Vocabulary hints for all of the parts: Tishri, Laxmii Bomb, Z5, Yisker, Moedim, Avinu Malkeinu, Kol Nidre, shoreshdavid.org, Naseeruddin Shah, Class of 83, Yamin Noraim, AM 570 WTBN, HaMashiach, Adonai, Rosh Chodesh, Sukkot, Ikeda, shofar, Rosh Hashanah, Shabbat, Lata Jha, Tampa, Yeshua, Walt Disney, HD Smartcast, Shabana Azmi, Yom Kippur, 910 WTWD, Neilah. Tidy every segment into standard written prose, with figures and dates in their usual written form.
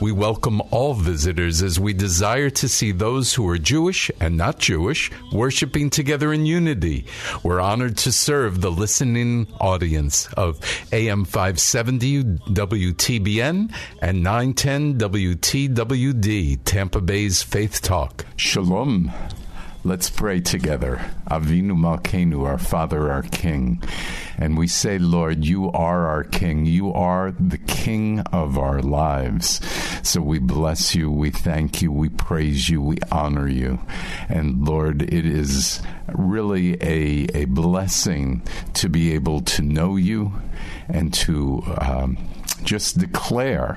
We welcome all visitors as we desire to see those who are Jewish and not Jewish worshiping together in unity. We're honored to serve the listening audience of AM 570 WTBN and 910 WTWD, Tampa Bay's Faith Talk. Shalom. Let's pray together. Avinu Malkeinu, our Father, our King. And we say, Lord, you are our King. You are the King of our lives. So we bless you, we thank you, we praise you, we honor you. And Lord, it is really a blessing to be able to know you and to just declare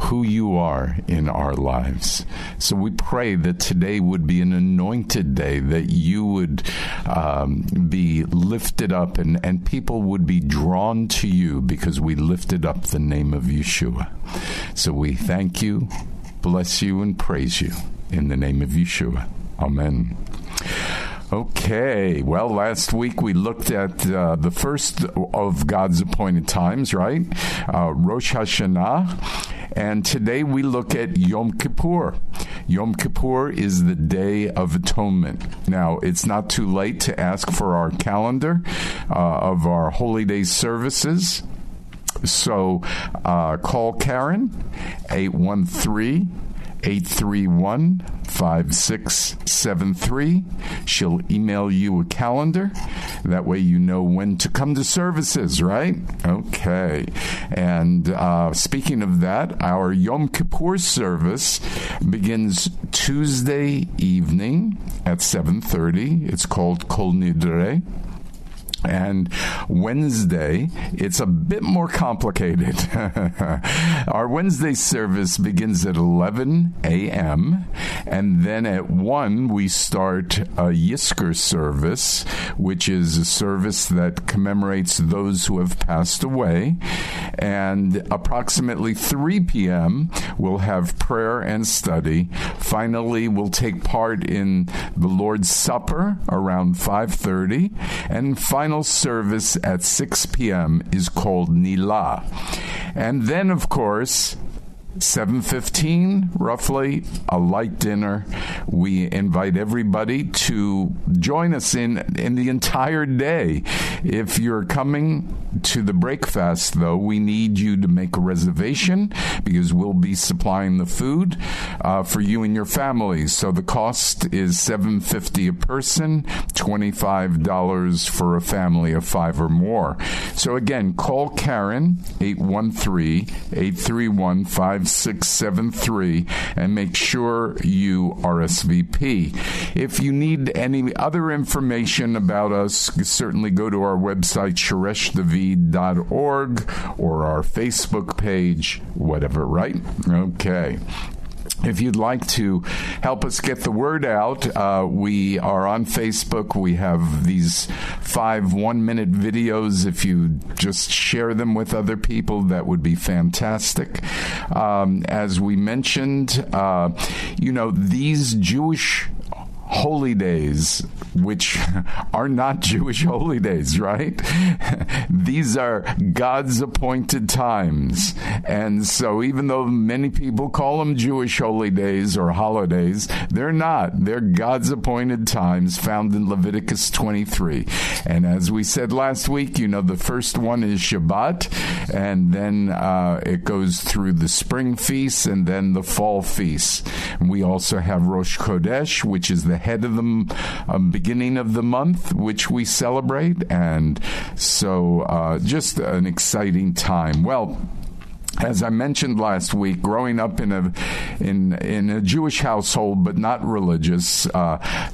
who you are in our lives. So we pray that today would be an anointed day, that you would be lifted up and people would be drawn to you because we lifted up the name of Yeshua. So we thank you, bless you, and praise you in the name of Yeshua. Amen. Okay, well, last week we looked at the first of God's appointed times, right? Rosh Hashanah. And today we look at Yom Kippur. Yom Kippur is the Day of Atonement. Now, it's not too late to ask for our calendar of our Holy Day services. So call Karen, 813-831-5673. She'll email you a calendar. That way you know when to come to services, right? Okay. And speaking of that, our Yom Kippur service begins Tuesday evening at 7:30. It's called Kol Nidre. And Wednesday, it's a bit more complicated. Our Wednesday service begins at 11 a.m. And then at 1, we start a Yisker service, which is a service that commemorates those who have passed away. And approximately 3 p.m., we'll have prayer and study. Finally, we'll take part in the Lord's Supper around 5:30. And finally, service at 6 p.m. is called Neilah. And then, of course, 7:15, roughly, a light dinner. We invite everybody to join us in the entire day. If you're coming to the breakfast, though, we need you to make a reservation because we'll be supplying the food for you and your family. So the cost is $7.50 a person, $25 for a family of 5 or more. So again, call Karen, 813-831-5673, and make sure you RSVP. If you need any other information about us, certainly go to our website, shoreshdavid.org, or our Facebook page, whatever, right? Okay. If you'd like to help us get the word out, we are on Facebook. We have these 5 one-minute videos. If you just share them with other people, that would be fantastic. As we mentioned, these Jewish holy days, which are not Jewish holy days, right? These are God's appointed times. And so even though many people call them Jewish holy days or holidays, they're not. They're God's appointed times found in Leviticus 23. And as we said last week, you know, the first one is Shabbat, and then it goes through the spring feasts and then the fall feasts. And we also have Rosh Chodesh, which is the head of the beginning of the month, which we celebrate. And so just an exciting time. Well, as I mentioned last week, growing up in a Jewish household, but not religious,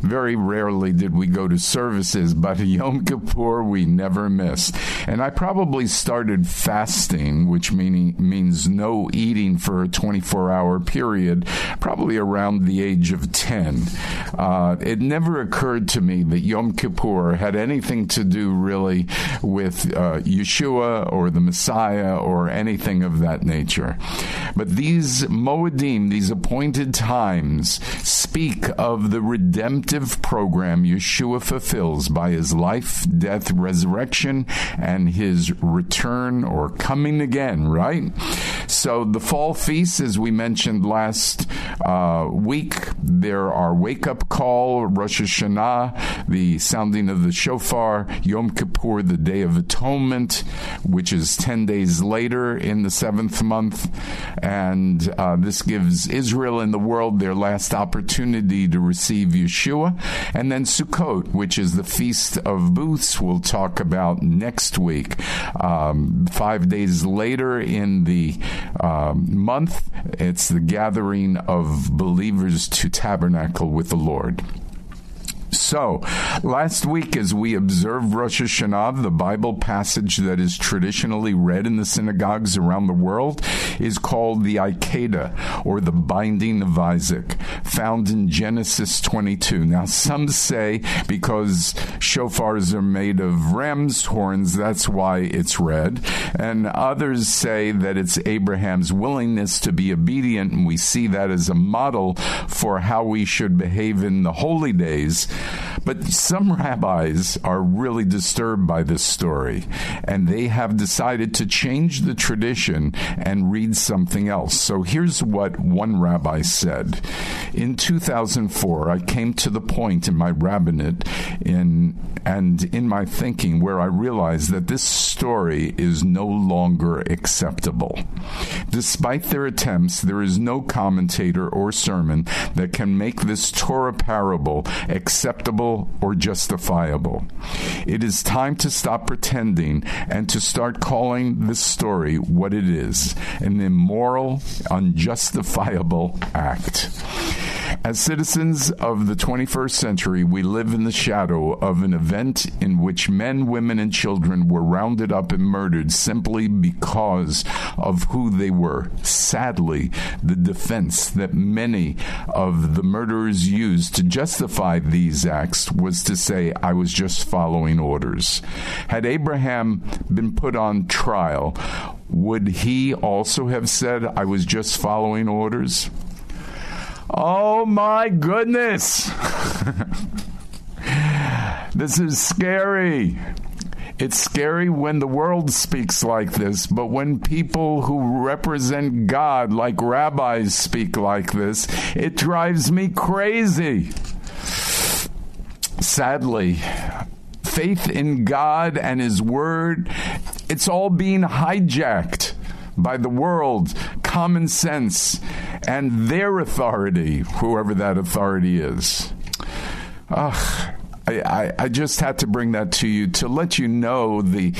very rarely did we go to services, but Yom Kippur we never missed. And I probably started fasting, which means no eating for a 24-hour period, probably around the age of 10. It never occurred to me that Yom Kippur had anything to do really with Yeshua or the Messiah or anything of that nature. But these Moedim, these appointed times, speak of the redemptive program Yeshua fulfills by his life, death, resurrection, and his return or coming again, right? So the fall feasts, as we mentioned last week, there are Wake Up Call, Rosh Hashanah, the sounding of the shofar, Yom Kippur, the Day of Atonement, which is 10 days later in the seventh month, and this gives Israel and the world their last opportunity to receive Yeshua. And then Sukkot, which is the Feast of Booths, we'll talk about next week. 5 days later in the month, it's the gathering of believers to tabernacle with the Lord. So, last week, as we observed Rosh Hashanah, the Bible passage that is traditionally read in the synagogues around the world is called the Ikeda, or the Binding of Isaac, found in Genesis 22. Now, some say because shofars are made of ram's horns, that's why it's read. And others say that it's Abraham's willingness to be obedient, and we see that as a model for how we should behave in the holy days. But some rabbis are really disturbed by this story, and they have decided to change the tradition and read something else. So here's what one rabbi said. In 2004, I came to the point in my rabbinate and in my thinking where I realized that this story is no longer acceptable. Despite their attempts, there is no commentator or sermon that can make this Torah parable acceptable or justifiable. It is time to stop pretending and to start calling this story what it is, an immoral, unjustifiable act. As citizens of the 21st century, we live in the shadow of an event in which men, women, and children were rounded up and murdered simply because of who they were. Sadly, the defense that many of the murderers used to justify these acts was to say, "I was just following orders." Had Abraham been put on trial, would he also have said, "I was just following orders"? Oh, my goodness. This is scary. It's scary when the world speaks like this, but when people who represent God, like rabbis, speak like this, it drives me crazy. Sadly, faith in God and His Word, it's all being hijacked by the world, common sense, and their authority, whoever that authority is. I just had to bring that to you to let you know the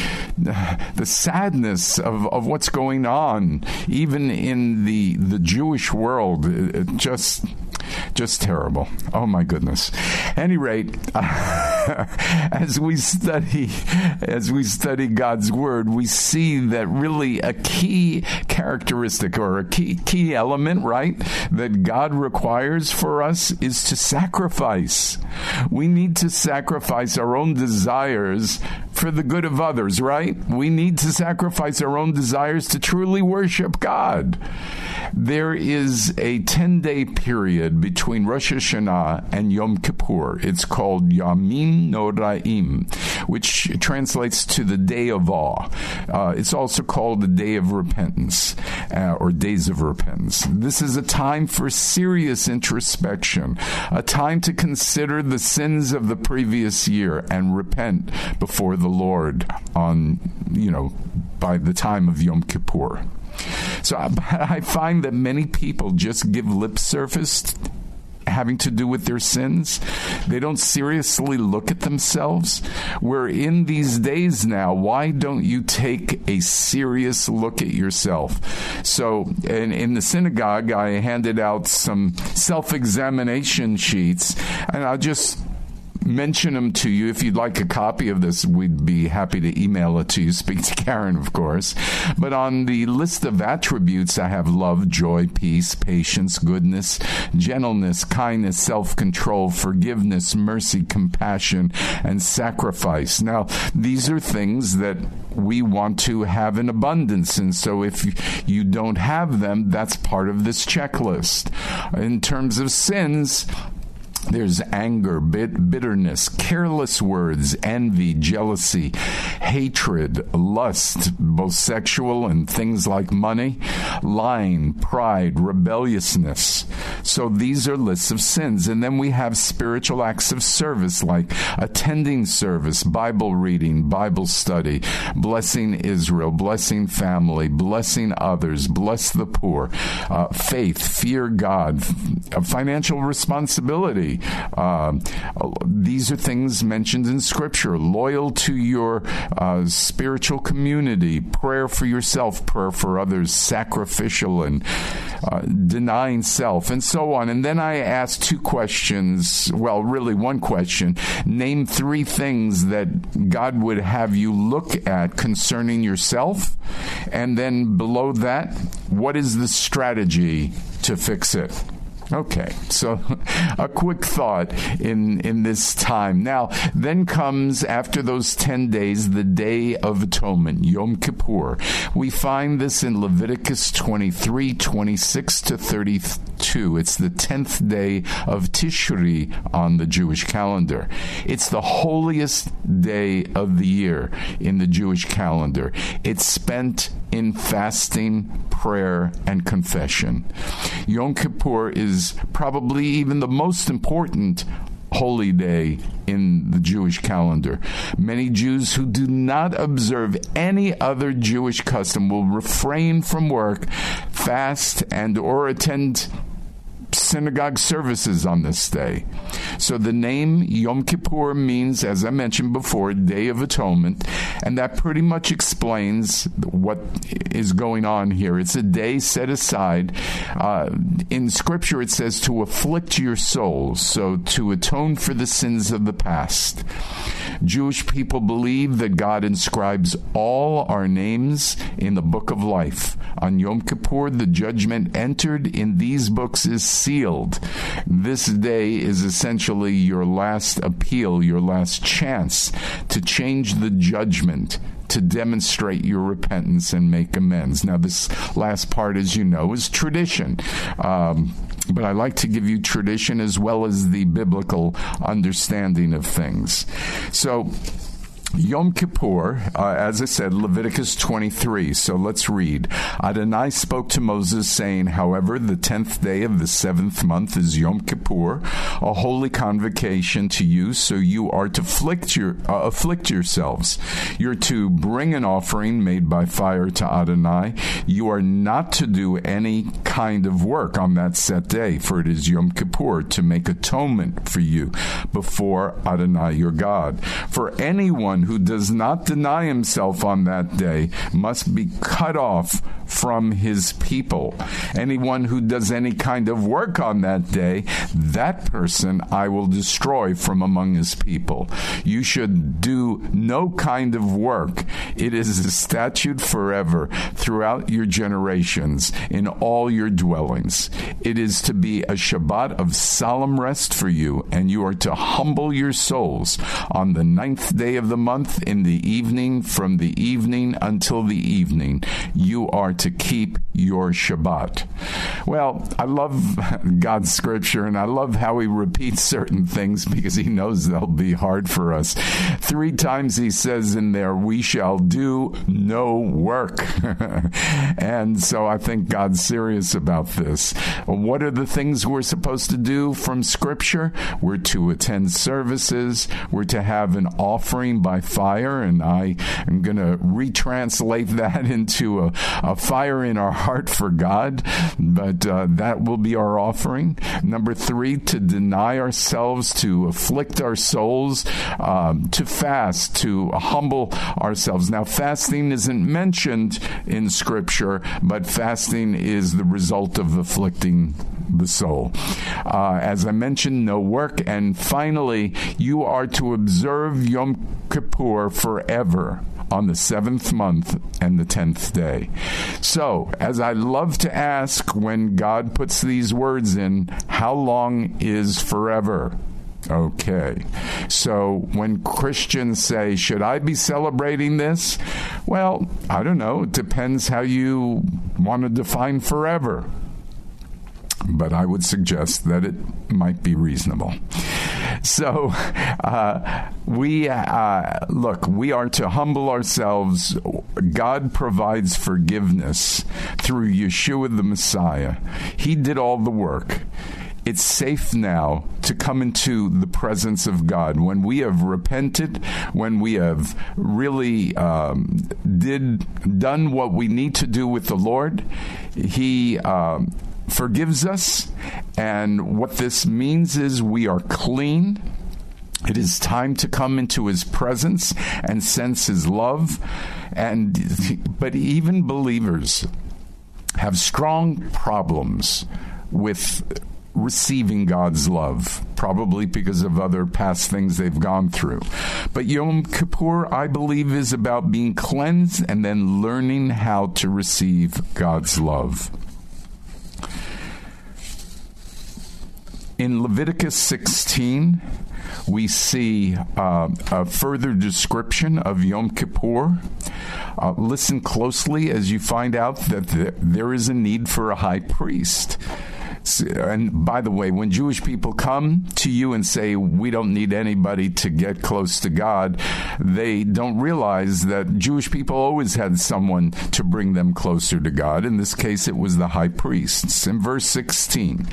sadness of what's going on, even in the Jewish world. It just terrible. Oh, my goodness. At any rate, as we study God's Word, we see that really a key characteristic or a key element, right, that God requires for us is to sacrifice. We need to sacrifice our own desires for the good of others, right? We need to sacrifice our own desires to truly worship God. There is a 10-day period between Rosh Hashanah and Yom Kippur, Kippur. It's called Yamin Noraim, which translates to the Day of Awe. It's also called the Day of Repentance, or Days of Repentance. This is a time for serious introspection, a time to consider the sins of the previous year and repent before the Lord by the time of Yom Kippur. So I find that many people just give lip service having to do with their sins. They don't seriously look at themselves. We're in these days now. Why don't you take a serious look at yourself? So in the synagogue, I handed out some self-examination sheets, and I'll just mention them to you. If you'd like a copy of this, we'd be happy to email it to you. Speak to Karen, of course. But on the list of attributes, I have love, joy, peace, patience, goodness, gentleness, kindness, self-control, forgiveness, mercy, compassion, and sacrifice. Now, these are things that we want to have in abundance. And so if you don't have them, that's part of this checklist. In terms of sins, there's anger, bitterness, careless words, envy, jealousy, hatred, lust, both sexual and things like money, lying, pride, rebelliousness. So these are lists of sins. And then we have spiritual acts of service like attending service, Bible reading, Bible study, blessing Israel, blessing family, blessing others, bless the poor, faith, fear God, financial responsibility. These are things mentioned in Scripture. Loyal to your spiritual community, prayer for yourself, prayer for others, sacrificial and denying self, and so on. And then I asked two questions, well, really one question. Name three things that God would have you look at concerning yourself. And then below that, what is the strategy to fix it? Okay, so a quick thought in this time. Now, then comes, after those 10 days, the Day of Atonement, Yom Kippur. We find this in Leviticus 23, 26 to 32. It's the 10th day of Tishri on the Jewish calendar. It's the holiest day of the year in the Jewish calendar. It's spent in fasting, prayer, and confession. Yom Kippur is probably even the most important holy day in the Jewish calendar. Many Jews who do not observe any other Jewish custom will refrain from work, fast, and or attend synagogue services on this day. So the name Yom Kippur means, as I mentioned before, Day of Atonement, and that pretty much explains what is going on here. It's a day set aside. In Scripture, it says to afflict your soul, so to atone for the sins of the past. Jewish people believe that God inscribes all our names in the book of life. On Yom Kippur, the judgment entered in these books is sealed. This day is essentially your last appeal, your last chance to change the judgment, to demonstrate your repentance and make amends. Now, this last part, as you know, is tradition. But I like to give you tradition as well as the biblical understanding of things. So Yom Kippur, as I said, Leviticus 23. So let's read. Adonai spoke to Moses, saying, however, the 10th day of the 7th month is Yom Kippur, a holy convocation to you, so you are to afflict yourselves. You're to bring an offering made by fire to Adonai. You are not to do any kind of work on that set day, for it is Yom Kippur, to make atonement for you before Adonai your God. For anyone who does not deny himself on that day must be cut off from his people. Anyone who does any kind of work on that day, that person I will destroy from among his people. You should do no kind of work. It is a statute forever throughout your generations in all your dwellings. It is to be a Shabbat of solemn rest for you, and you are to humble your souls on the 9th day of the month in the evening, from the evening until the evening. You are to keep your Shabbat. Well, I love God's scripture, and I love how he repeats certain things because he knows they'll be hard for us. 3 times he says in there, we shall do no work. And so I think God's serious about this. What are the things we're supposed to do from scripture? We're to attend services. We're to have an offering by fire, and I am going to retranslate that into a fire in our heart for God, but that will be our offering. Number 3, to deny ourselves, to afflict our souls, to fast, to humble ourselves. Now, fasting isn't mentioned in Scripture, but fasting is the result of afflicting the soul. As I mentioned, no work. And finally, you are to observe Yom Kippur forever on the 7th month and the 10th day. So, as I love to ask when God puts these words in, how long is forever? Okay, so when Christians say, should I be celebrating this? Well, I don't know. It depends how you want to define forever. But I would suggest that it might be reasonable. So we are to humble ourselves. God provides forgiveness through Yeshua the Messiah. He did all the work. It's safe now to come into the presence of God. When we have repented, when we have really done what we need to do with the Lord, He forgives us. And what this means is we are clean. It is time to come into his presence and sense his love. But even believers have strong problems with receiving God's love, probably because of other past things they've gone through. But Yom Kippur, I believe, is about being cleansed and then learning how to receive God's love. In Leviticus 16, we see a further description of Yom Kippur. Listen closely as you find out that there is a need for a high priest. And by the way, when Jewish people come to you and say, we don't need anybody to get close to God, they don't realize that Jewish people always had someone to bring them closer to God. In this case, it was the high priests. In verse 16,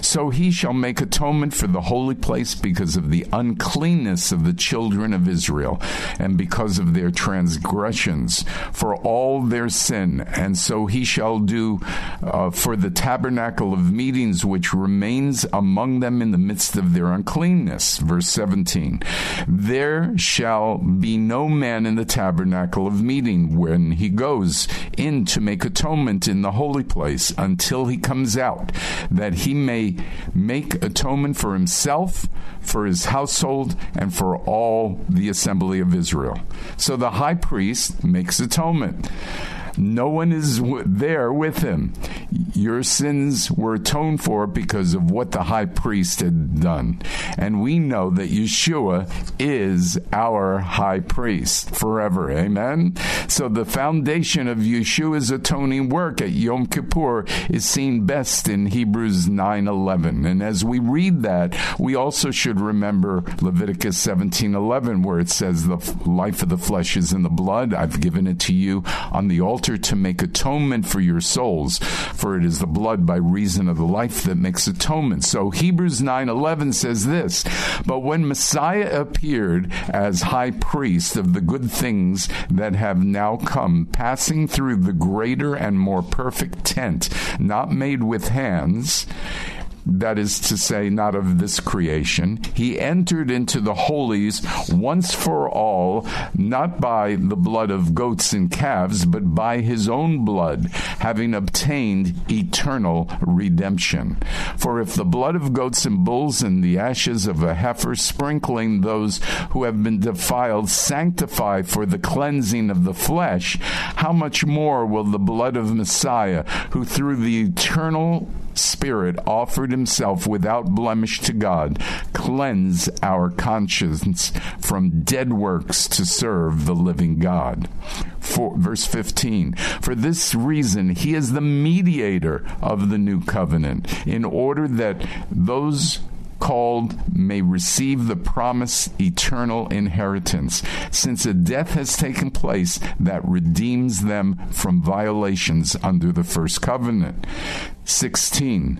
so he shall make atonement for the holy place because of the uncleanness of the children of Israel and because of their transgressions, for all their sin. And so he shall do for the tabernacle of meat, which remains among them in the midst of their uncleanness. Verse 17, there shall be no man in the tabernacle of meeting when he goes in to make atonement in the holy place until he comes out, that he may make atonement for himself, for his household, and for all the assembly of Israel. So the high priest makes atonement. No one is there with him. Your sins were atoned for because of what the high priest had done. And we know that Yeshua is our high priest forever. Amen? So the foundation of Yeshua's atoning work at Yom Kippur is seen best in Hebrews 9:11. And as we read that, we also should remember Leviticus 17:11, where it says, the life of the flesh is in the blood. I've given it to you on the altar to make atonement for your souls, for it is the blood by reason of the life that makes atonement. So Hebrews 9:11 says this, but when Messiah appeared as high priest of the good things that have now come, passing through the greater and more perfect tent, not made with hands, that is to say, not of this creation, he entered into the holies once for all, not by the blood of goats and calves, but by his own blood, having obtained eternal redemption. For if the blood of goats and bulls and the ashes of a heifer sprinkling those who have been defiled sanctify for the cleansing of the flesh, how much more will the blood of Messiah, who through the eternal Spirit offered himself without blemish to God, cleanse our conscience from dead works to serve the living God. Verse 15, for this reason he is the mediator of the new covenant, in order that those called may receive the promised eternal inheritance, since a death has taken place that redeems them from violations under the first covenant. 16.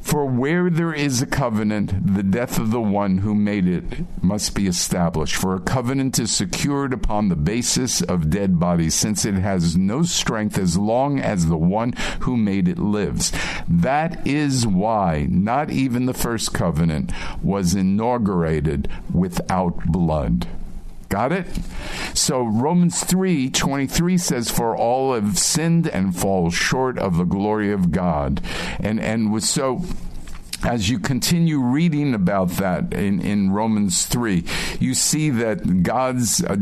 For where there is a covenant, the death of the one who made it must be established. For a covenant is secured upon the basis of dead bodies, since it has no strength as long as the one who made it lives. That is why not even the first covenant was inaugurated without blood. Got it? So Romans 3:23 says, for all have sinned and fall short of the glory of God. And so as you continue reading about that in Romans 3, you see that God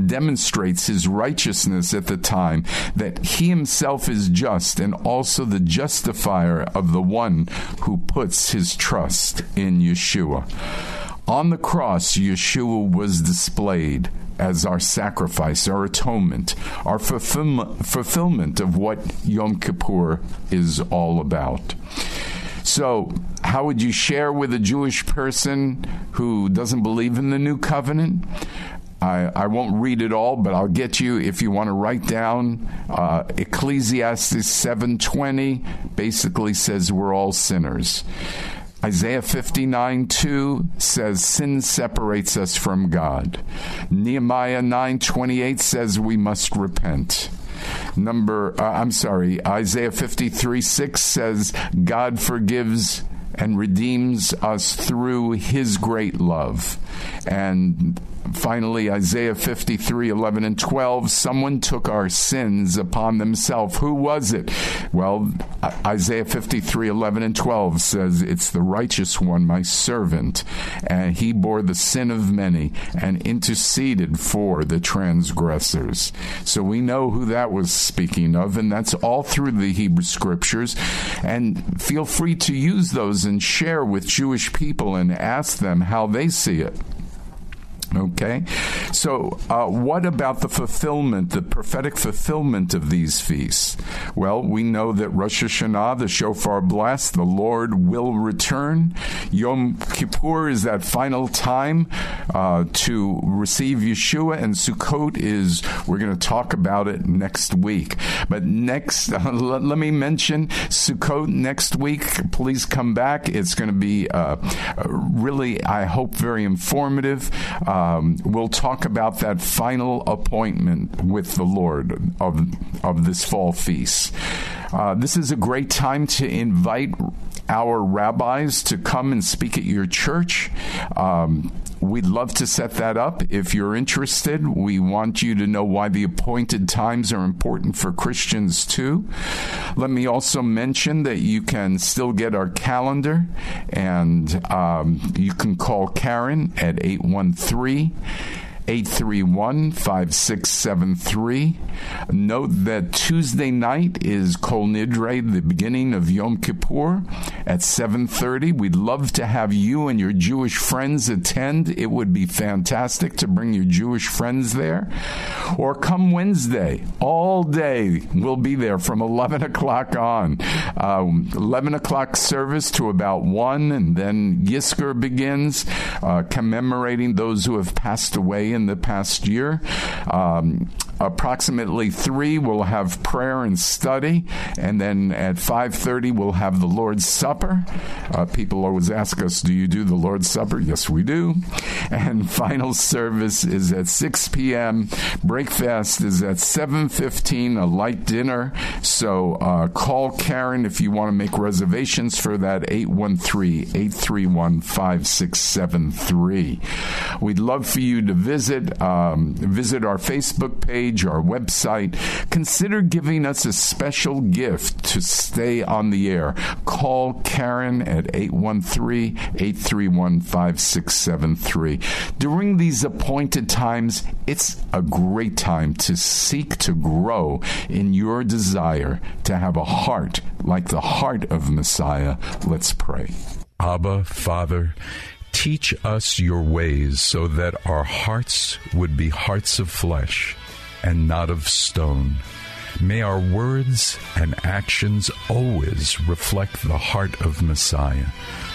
demonstrates his righteousness at the time, that he himself is just and also the justifier of the one who puts his trust in Yeshua. On the cross, Yeshua was displayed as our sacrifice, our atonement, our fulfillment of what Yom Kippur is all about. So, how would you share with a Jewish person who doesn't believe in the new covenant? I won't read it all, but I'll get you, if you want to write down, Ecclesiastes 7:20 basically says we're all sinners. Isaiah 59:2 says sin separates us from God. Nehemiah 9:28 says we must repent. Isaiah 53:6 says God forgives and redeems us through his great love. And finally, Isaiah 53:11 and 12, someone took our sins upon themselves. Who was it? Well, Isaiah 53:11 and 12 says, it's the righteous one, my servant, and he bore the sin of many and interceded for the transgressors. So we know who that was speaking of, and that's all through the Hebrew Scriptures. And feel free to use those and share with Jewish people and ask them how they see it. Okay, so what about the fulfillment, the prophetic fulfillment of these feasts? Well, we know that Rosh Hashanah, the shofar blast, the Lord will return. Yom Kippur is that final time to receive Yeshua, and Sukkot is, we're going to talk about it next week. But next, let me mention Sukkot next week. Please come back. It's going to be really, I hope, very informative. We'll talk about that final appointment with the Lord of this fall feast. This is a great time to invite our rabbis to come and speak at your church. We'd love to set that up. If you're interested, we want you to know why the appointed times are important for Christians too. Let me also mention that you can still get our calendar, and you can call Karen at 813-831-5673. Note that Tuesday night is Kol Nidre, the beginning of Yom Kippur, at 7:30. We'd love to have you and your Jewish friends attend. It would be fantastic to bring your Jewish friends there. Or come Wednesday, all day. We'll be there from 11 o'clock on. 11 o'clock service to about 1, and then Yisker begins, commemorating those who have passed away in the past year. Approximately 3, we'll have prayer and study, and then at 5:30 we'll have the Lord's Supper. People always ask us, do you do the Lord's Supper? Yes, we do. And final service is at 6 p.m. Breakfast is at 7:15, a light dinner. So call Karen if you want to make reservations for that, 813-831-5673. We'd love for you to visit our Facebook page, our website. Consider giving us a special gift to stay on the air. Call Karen at 813-831-5673. During these appointed times, it's a great time to seek to grow in your desire to have a heart like the heart of Messiah. Let's pray. Abba, Father, Teach us your ways so that our hearts would be hearts of flesh and not of stone. May our words and actions always reflect the heart of Messiah,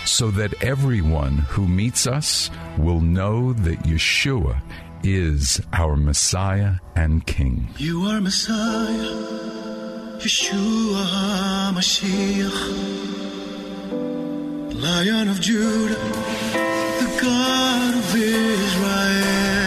so that everyone who meets us will know that Yeshua is our Messiah and King. You are Messiah, Yeshua HaMashiach, Lion of Judah, the God of Israel.